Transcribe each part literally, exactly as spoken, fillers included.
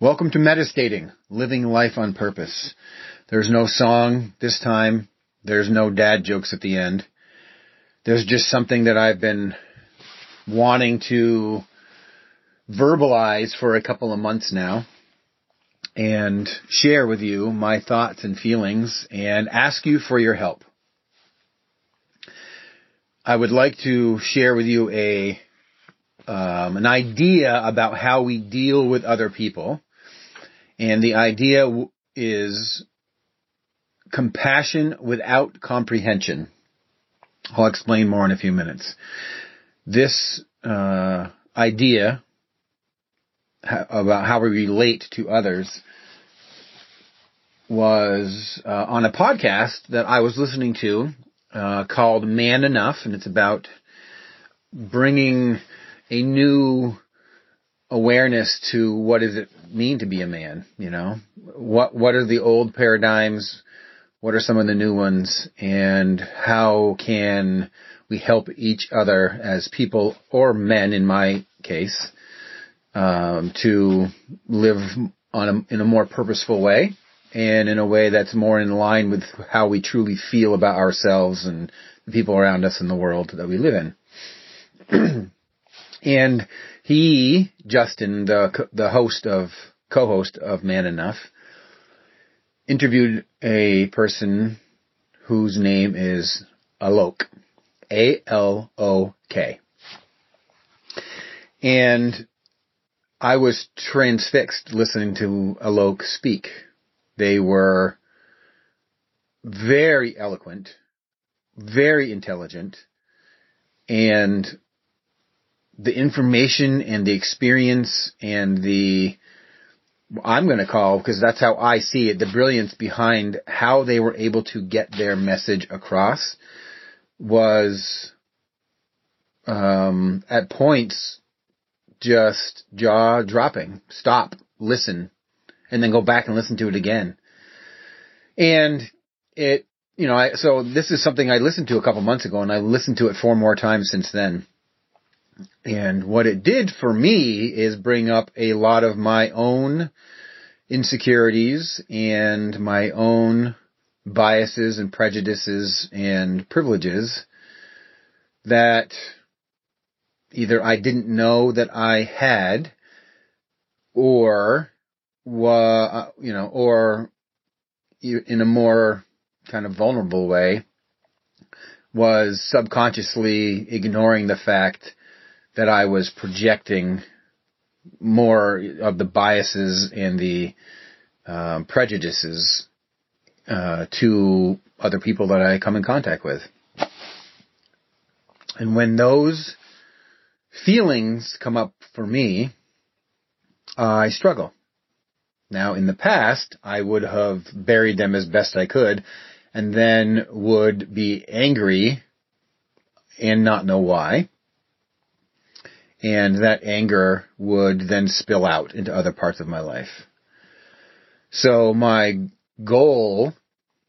Welcome to Metastating, Living Life on Purpose. There's no song this time. There's no dad jokes at the end. There's just something that I've been wanting to verbalize for a couple of months now and share with you my thoughts and feelings and ask you for your help. I would like to share with you a um, an idea about how we deal with other people. And the idea w- is compassion without comprehension. I'll explain more in a few minutes. This uh, idea ha- about how we relate to others was uh, on a podcast that I was listening to uh, called Man Enough, and it's about bringing a new awareness to what does it mean to be a man, you know? What what are the old paradigms? What are some of the new ones? And how can we help each other as people, or men in my case, um, to live on a, in a more purposeful way and in a way that's more in line with how we truly feel about ourselves and the people around us and the world that we live in. And he, Justin, the the host of, co-host of Man Enough, interviewed a person whose name is Alok, A L O K. And I was transfixed listening to Alok speak. They were very eloquent, very intelligent, and the information and the experience and the, I'm going to call, because that's how I see it, the brilliance behind how they were able to get their message across was, um, at points, just jaw-dropping. Stop, listen, and then go back and listen to it again. And it, you know, I, so this is something I listened to a couple months ago, and I listened to it four more times since then. And what it did for me is bring up a lot of my own insecurities and my own biases and prejudices and privileges that either I didn't know that I had, or, uh, you know, or in a more kind of vulnerable way, was subconsciously ignoring the fact that I was projecting more of the biases and the um, prejudices uh, to other people that I come in contact with. And when those feelings come up for me, uh, I struggle. Now, in the past, I would have buried them as best I could and then would be angry and not know why. And that anger would then spill out into other parts of my life. So my goal,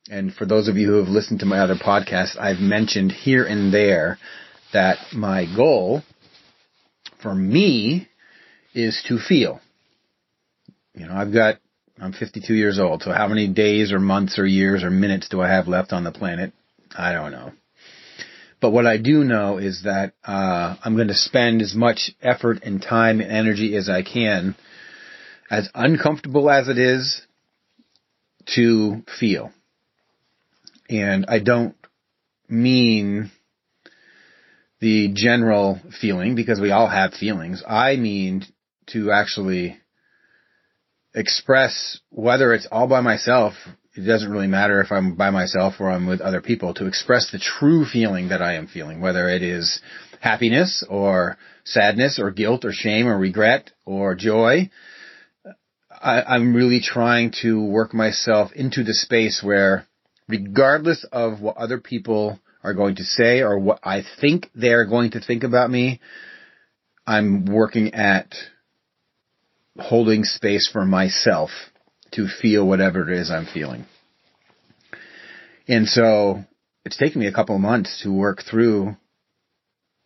and for those of you who have listened to my other podcasts, I've mentioned here and there that my goal for me is to feel. You know, I've got, I'm fifty-two years old, so how many days or months or years or minutes do I have left on the planet? I don't know. But what I do know is that uh I'm going to spend as much effort and time and energy as I can, as uncomfortable as it is, to feel. And I don't mean the general feeling, because we all have feelings. I mean to actually express, whether it's all by myself, it doesn't really matter if I'm by myself or I'm with other people, to express the true feeling that I am feeling, whether it is happiness or sadness or guilt or shame or regret or joy. I, I'm really trying to work myself into the space where, regardless of what other people are going to say or what I think they're going to think about me, I'm working at holding space for myself to feel whatever it is I'm feeling. And so it's taken me a couple of months to work through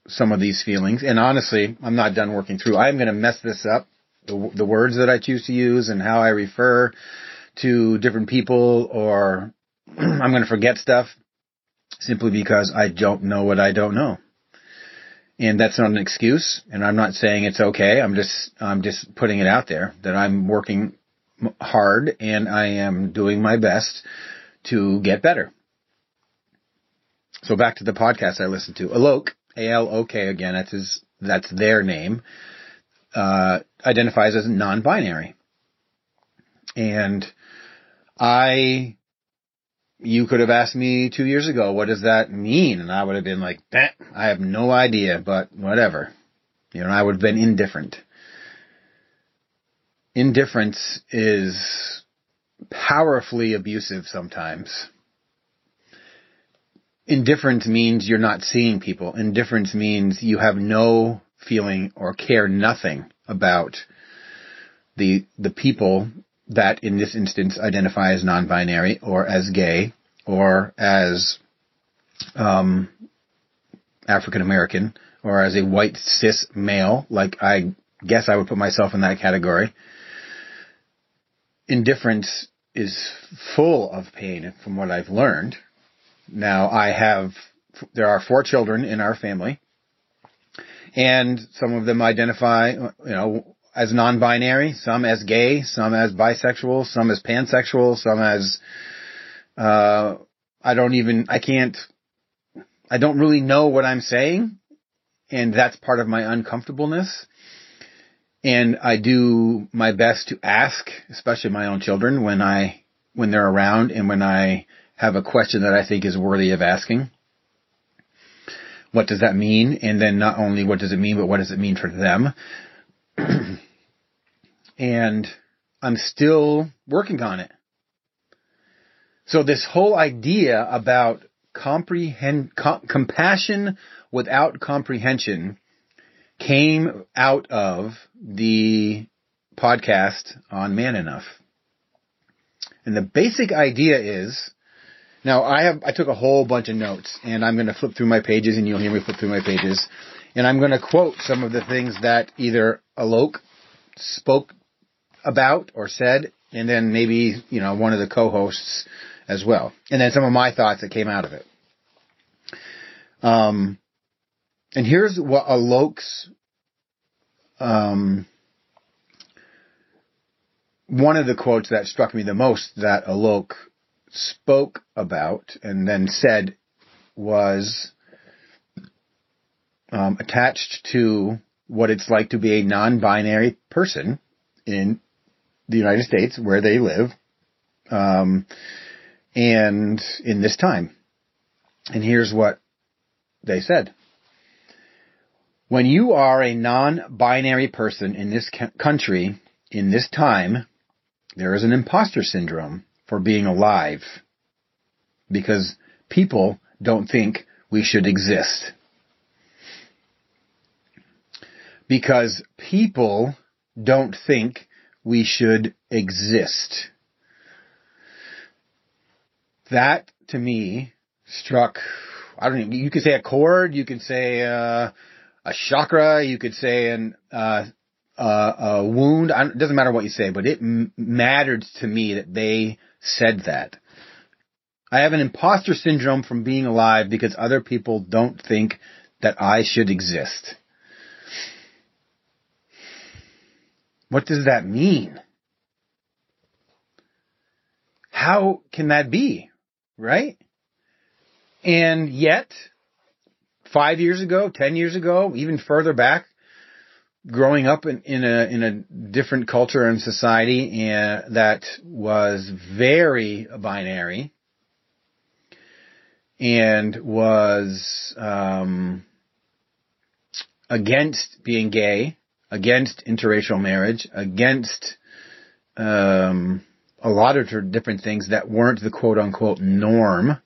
some of these feelings. And honestly, I'm not done working through. I'm going to mess this up the, the words that I choose to use and how I refer to different people, or I'm going to forget stuff simply because I don't know what I don't know. And that's not an excuse, and I'm not saying it's okay. I'm just I'm just putting it out there that I'm working hard and I am doing my best to get better. So back to the podcast I listened to. Alok, A L O K again, that's his, that's their name, uh, identifies as non-binary. And I, you could have asked me two years ago, what does that mean? And I would have been like, eh, I have no idea, but whatever. You know, I would have been indifferent. Indifference is powerfully abusive sometimes. Indifference means you're not seeing people. Indifference means you have no feeling or care nothing about the the people that in this instance identify as non-binary or as gay or as um, African-American or as a white cis male. Like, I guess I would put myself in that category. Indifference is full of pain from what I've learned. Now, I have, there are four children in our family, and some of them identify, you know, as non-binary, some as gay, some as bisexual, some as pansexual, some as, uh, I don't even, I can't, I don't really know what I'm saying, and that's part of my uncomfortableness. And I do my best to ask, especially my own children, when I, when they're around and when I have a question that I think is worthy of asking. What does that mean? And then not only what does it mean, but what does it mean for them? And I'm still working on it. So this whole idea about comprehend, com- compassion without comprehension came out of the podcast on Man Enough. And the basic idea is, now I have, I took a whole bunch of notes, and I'm going to flip through my pages, and you'll hear me flip through my pages. And I'm going to quote some of the things that either Alok spoke about or said, and then maybe, you know, one of the co-hosts as well. And then some of my thoughts that came out of it. Um, and here's what Alok's, um, one of the quotes that struck me the most that Alok spoke about and then said was um, attached to what it's like to be a non-binary person in the United States where they live um, and in this time. And here's what they said. When you are a non-binary person in this country, in this time, there is an imposter syndrome for being alive, because people don't think we should exist. Because people don't think we should exist. That, to me, struck, I don't know, you could say a chord, you could say uh, a chakra, you could say an, uh, uh, a wound. I, it doesn't matter what you say, but it m- mattered to me that they said that. I have an imposter syndrome from being alive because other people don't think that I should exist. What does that mean? How can that be, right? And yet, five years ago, ten years ago, even further back, growing up in, in a in a different culture and society and that was very binary and was um, against being gay, against interracial marriage, against um, a lot of different things that weren't the quote-unquote norm,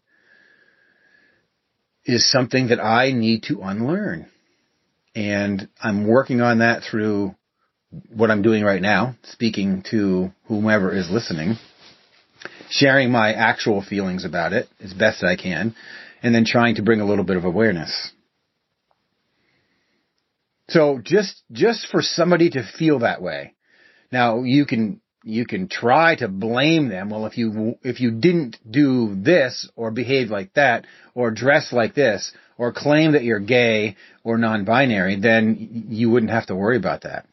is something that I need to unlearn. And I'm working on that through what I'm doing right now, speaking to whomever is listening, sharing my actual feelings about it as best I can, and then trying to bring a little bit of awareness. So just just for somebody to feel that way, Now you can, you can try to blame them. Well, if you, if you didn't do this or behave like that or dress like this or claim that you're gay or non-binary, then you wouldn't have to worry about that.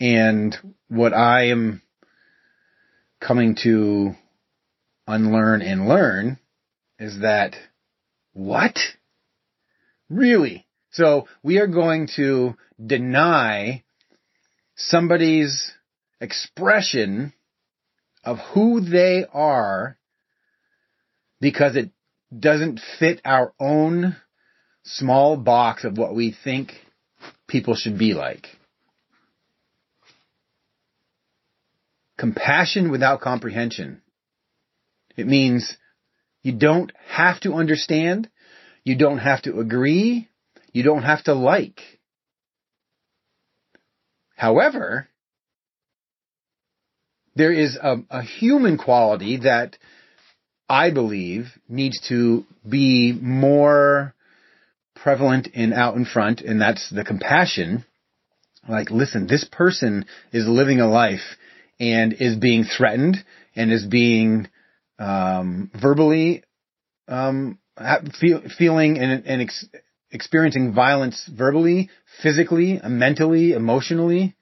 And what I am coming to unlearn and learn is that, what? Really? So we are going to deny somebody's expression of who they are because it doesn't fit our own small box of what we think people should be like. Compassion without comprehension. It means you don't have to understand, you don't have to agree, you don't have to like. However, there is a, a human quality that I believe needs to be more prevalent and out in front, and that's the compassion. Like, listen, this person is living a life and is being threatened and is being um, verbally um, feel, feeling and, and ex- experiencing violence verbally, physically, mentally, emotionally,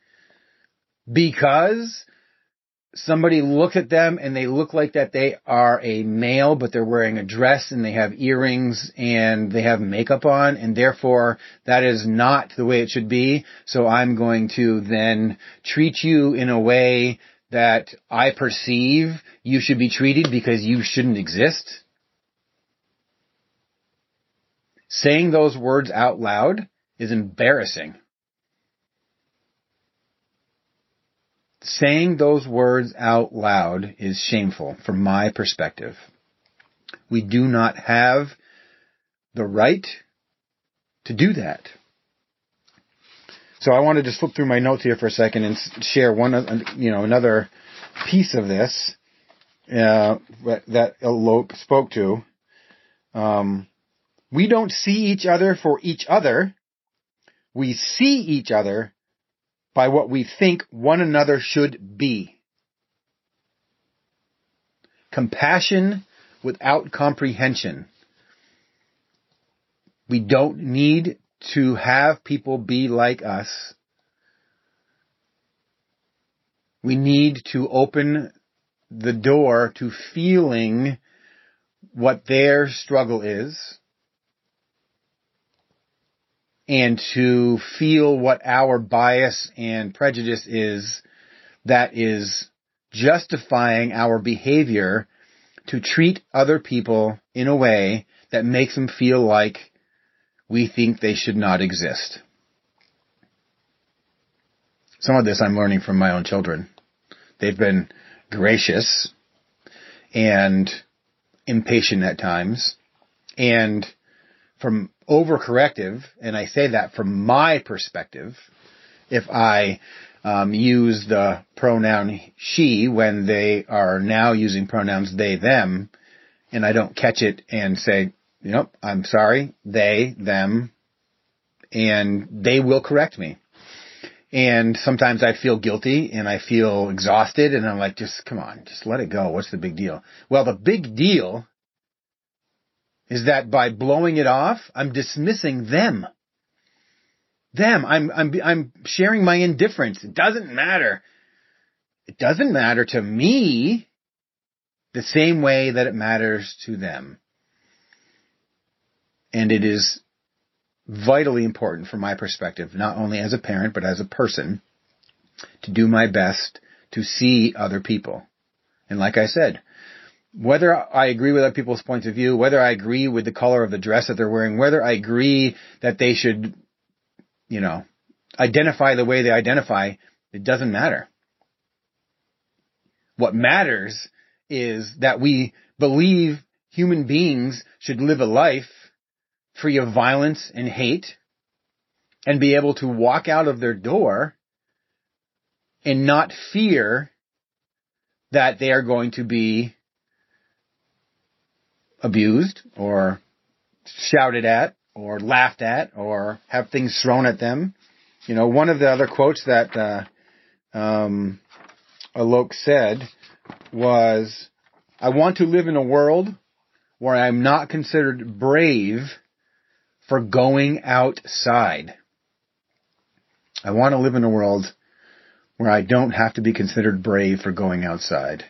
because somebody looks at them and they look like that they are a male, but they're wearing a dress and they have earrings and they have makeup on, and therefore that is not the way it should be. So I'm going to then treat you in a way that I perceive you should be treated because you shouldn't exist. Saying those words out loud is embarrassing. Saying those words out loud is shameful from my perspective. We do not have the right to do that. So I want to just flip through my notes here for a second and share one, you know, another piece of this uh, that Alok spoke to. Um, we don't see each other for each other. We see each other by what we think one another should be. Compassion without comprehension. We don't need to have people be like us. We need to open the door to feeling what their struggle is, and to feel what our bias and prejudice is that is justifying our behavior to treat other people in a way that makes them feel like we think they should not exist. Some of this I'm learning from my own children. They've been gracious and impatient at times, and from overcorrective, and I say that from my perspective, if I um, use the pronoun she when they are now using pronouns they, them, and I don't catch it and say, you know, I'm sorry, they, them, and they will correct me. And sometimes I feel guilty and I feel exhausted, and I'm like, just come on, just let it go. What's the big deal? Well, the big deal is that by blowing it off, I'm dismissing them. Them. I'm, I'm, I'm sharing my indifference. It doesn't matter. It doesn't matter to me the same way that it matters to them. And it is vitally important from my perspective, not only as a parent, but as a person, to do my best to see other people. And like I said, whether I agree with other people's points of view, whether I agree with the color of the dress that they're wearing, whether I agree that they should, you know, identify the way they identify, it doesn't matter. What matters is that we believe human beings should live a life free of violence and hate and be able to walk out of their door and not fear that they are going to be abused or shouted at or laughed at or have things thrown at them. You know, one of the other quotes that uh, um, Alok said was, I want to live in a world where I'm not considered brave for going outside. I want to live in a world where I don't have to be considered brave for going outside.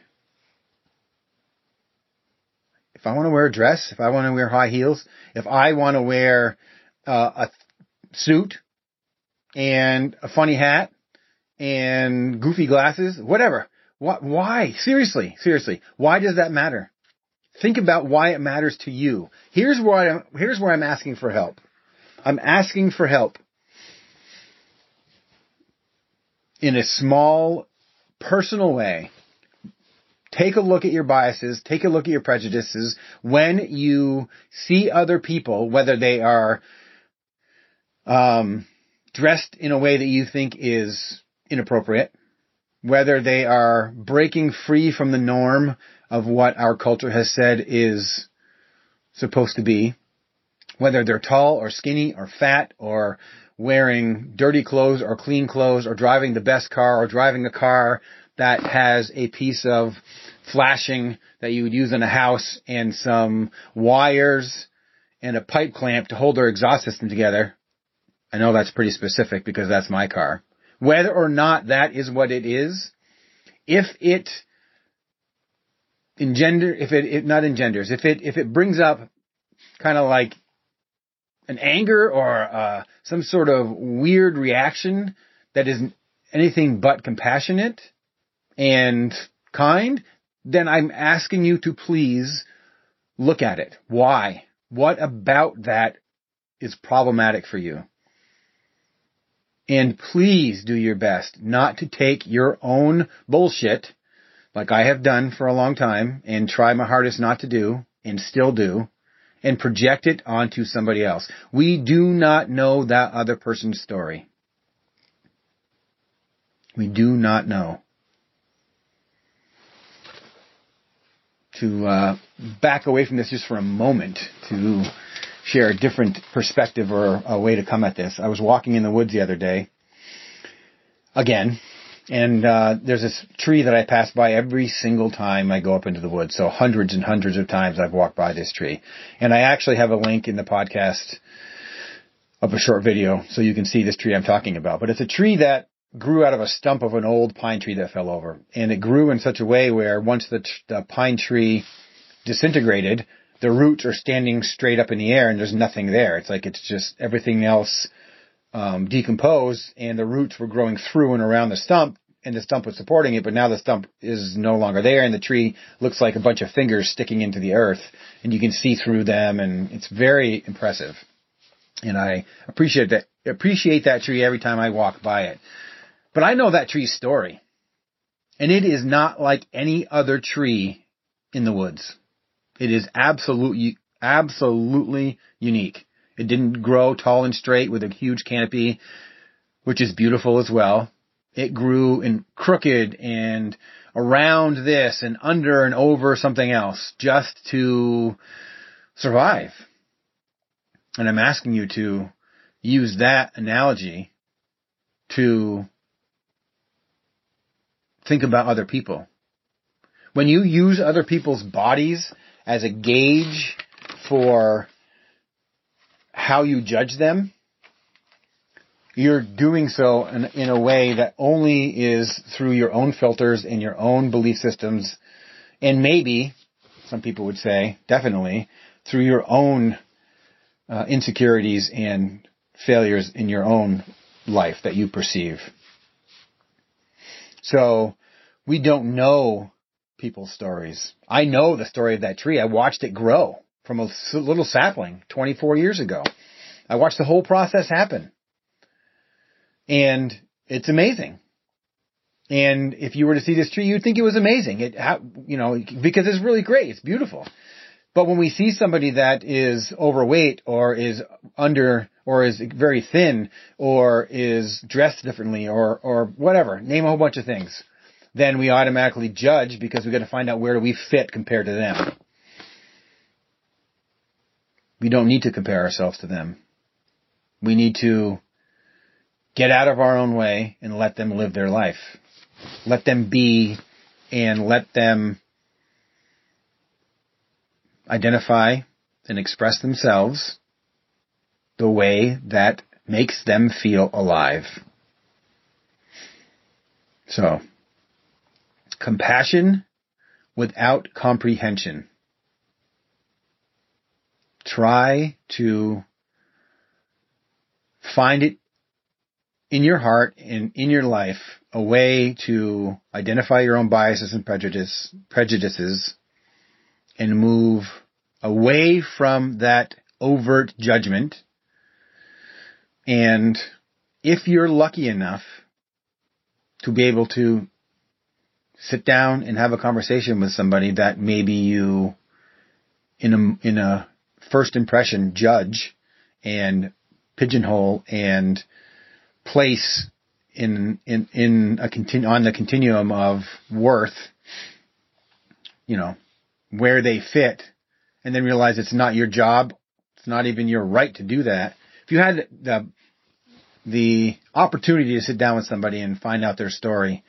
If I want to wear a dress, if I want to wear high heels, if I want to wear uh, a suit and a funny hat and goofy glasses, whatever. Why? Seriously, seriously. Why does that matter? Think about why it matters to you. Here's where I'm, here's where I'm asking for help. I'm asking for help in a small, personal way. Take a look at your biases. Take a look at your prejudices. When you see other people, whether they are um, dressed in a way that you think is inappropriate, whether they are breaking free from the norm of what our culture has said is supposed to be, whether they're tall or skinny or fat or wearing dirty clothes or clean clothes or driving the best car or driving a car that has a piece of flashing that you would use in a house and some wires and a pipe clamp to hold their exhaust system together. I know that's pretty specific because that's my car. Whether or not that is what it is, if it engender, if it, it not engenders, if it, if it brings up kind of like an anger or uh, some sort of weird reaction that isn't anything but compassionate and kind, then I'm asking you to please look at it. Why? What about that is problematic for you? And please do your best not to take your own bullshit, like I have done for a long time, and try my hardest not to do, and still do, and project it onto somebody else. We do not know that other person's story. We do not know. To uh, back away from this just for a moment to share a different perspective or a way to come at this. I was walking in the woods the other day, again, and uh, there's this tree that I pass by every single time I go up into the woods. So hundreds and hundreds of times I've walked by this tree. And I actually have a link in the podcast of a short video so you can see this tree I'm talking about. But it's a tree that grew out of a stump of an old pine tree that fell over. And it grew in such a way where once the, t- the pine tree disintegrated, the roots are standing straight up in the air and there's nothing there. It's like it's just everything else um, decomposed and the roots were growing through and around the stump and the stump was supporting it. But now the stump is no longer there and the tree looks like a bunch of fingers sticking into the earth and you can see through them. And it's very impressive. And I appreciate that, appreciate that tree every time I walk by it. But I know that tree's story, and it is not like any other tree in the woods. It is absolutely, absolutely unique. It didn't grow tall and straight with a huge canopy, which is beautiful as well. It grew in crooked and around this and under and over something else just to survive. And I'm asking you to use that analogy to think about other people. When you use other people's bodies as a gauge for how you judge them, you're doing so in, in a way that only is through your own filters and your own belief systems, and maybe, some people would say, definitely, through your own uh, insecurities and failures in your own life that you perceive. So we don't know people's stories. I know the story of that tree. I watched it grow from a little sapling twenty-four years ago. I watched the whole process happen. And it's amazing. And if you were to see this tree, you'd think it was amazing. It, you know, because it's really great. It's beautiful. But when we see somebody that is overweight or is under or is very thin or is dressed differently or or whatever, name a whole bunch of things, then we automatically judge because we got to find out where do we fit compared to them. We don't need to compare ourselves to them. We need to get out of our own way and let them live their life. let them be and let them identify and express themselves the way that makes them feel alive. So, compassion without comprehension. Try to find it in your heart and in your life a way to identify your own biases and prejudice, prejudices and move away from that overt judgment. And if you're lucky enough to be able to sit down and have a conversation with somebody that maybe you, in a, in a first impression, judge and pigeonhole and place in in in a continu- on the continuum of worth, you know, where they fit, and then realize it's not your job, it's not even your right to do that. If you had the the opportunity to sit down with somebody and find out their story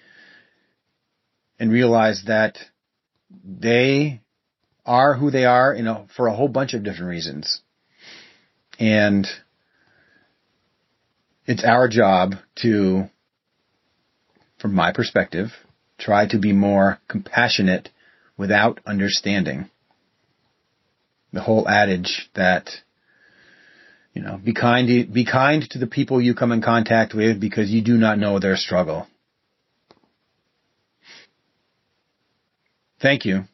and realize that they are who they are, you know, for a whole bunch of different reasons, and it's our job to, from my perspective, try to be more compassionate without understanding. The whole adage that, you know, be kind, be kind to the people you come in contact with because you do not know their struggle. Thank you.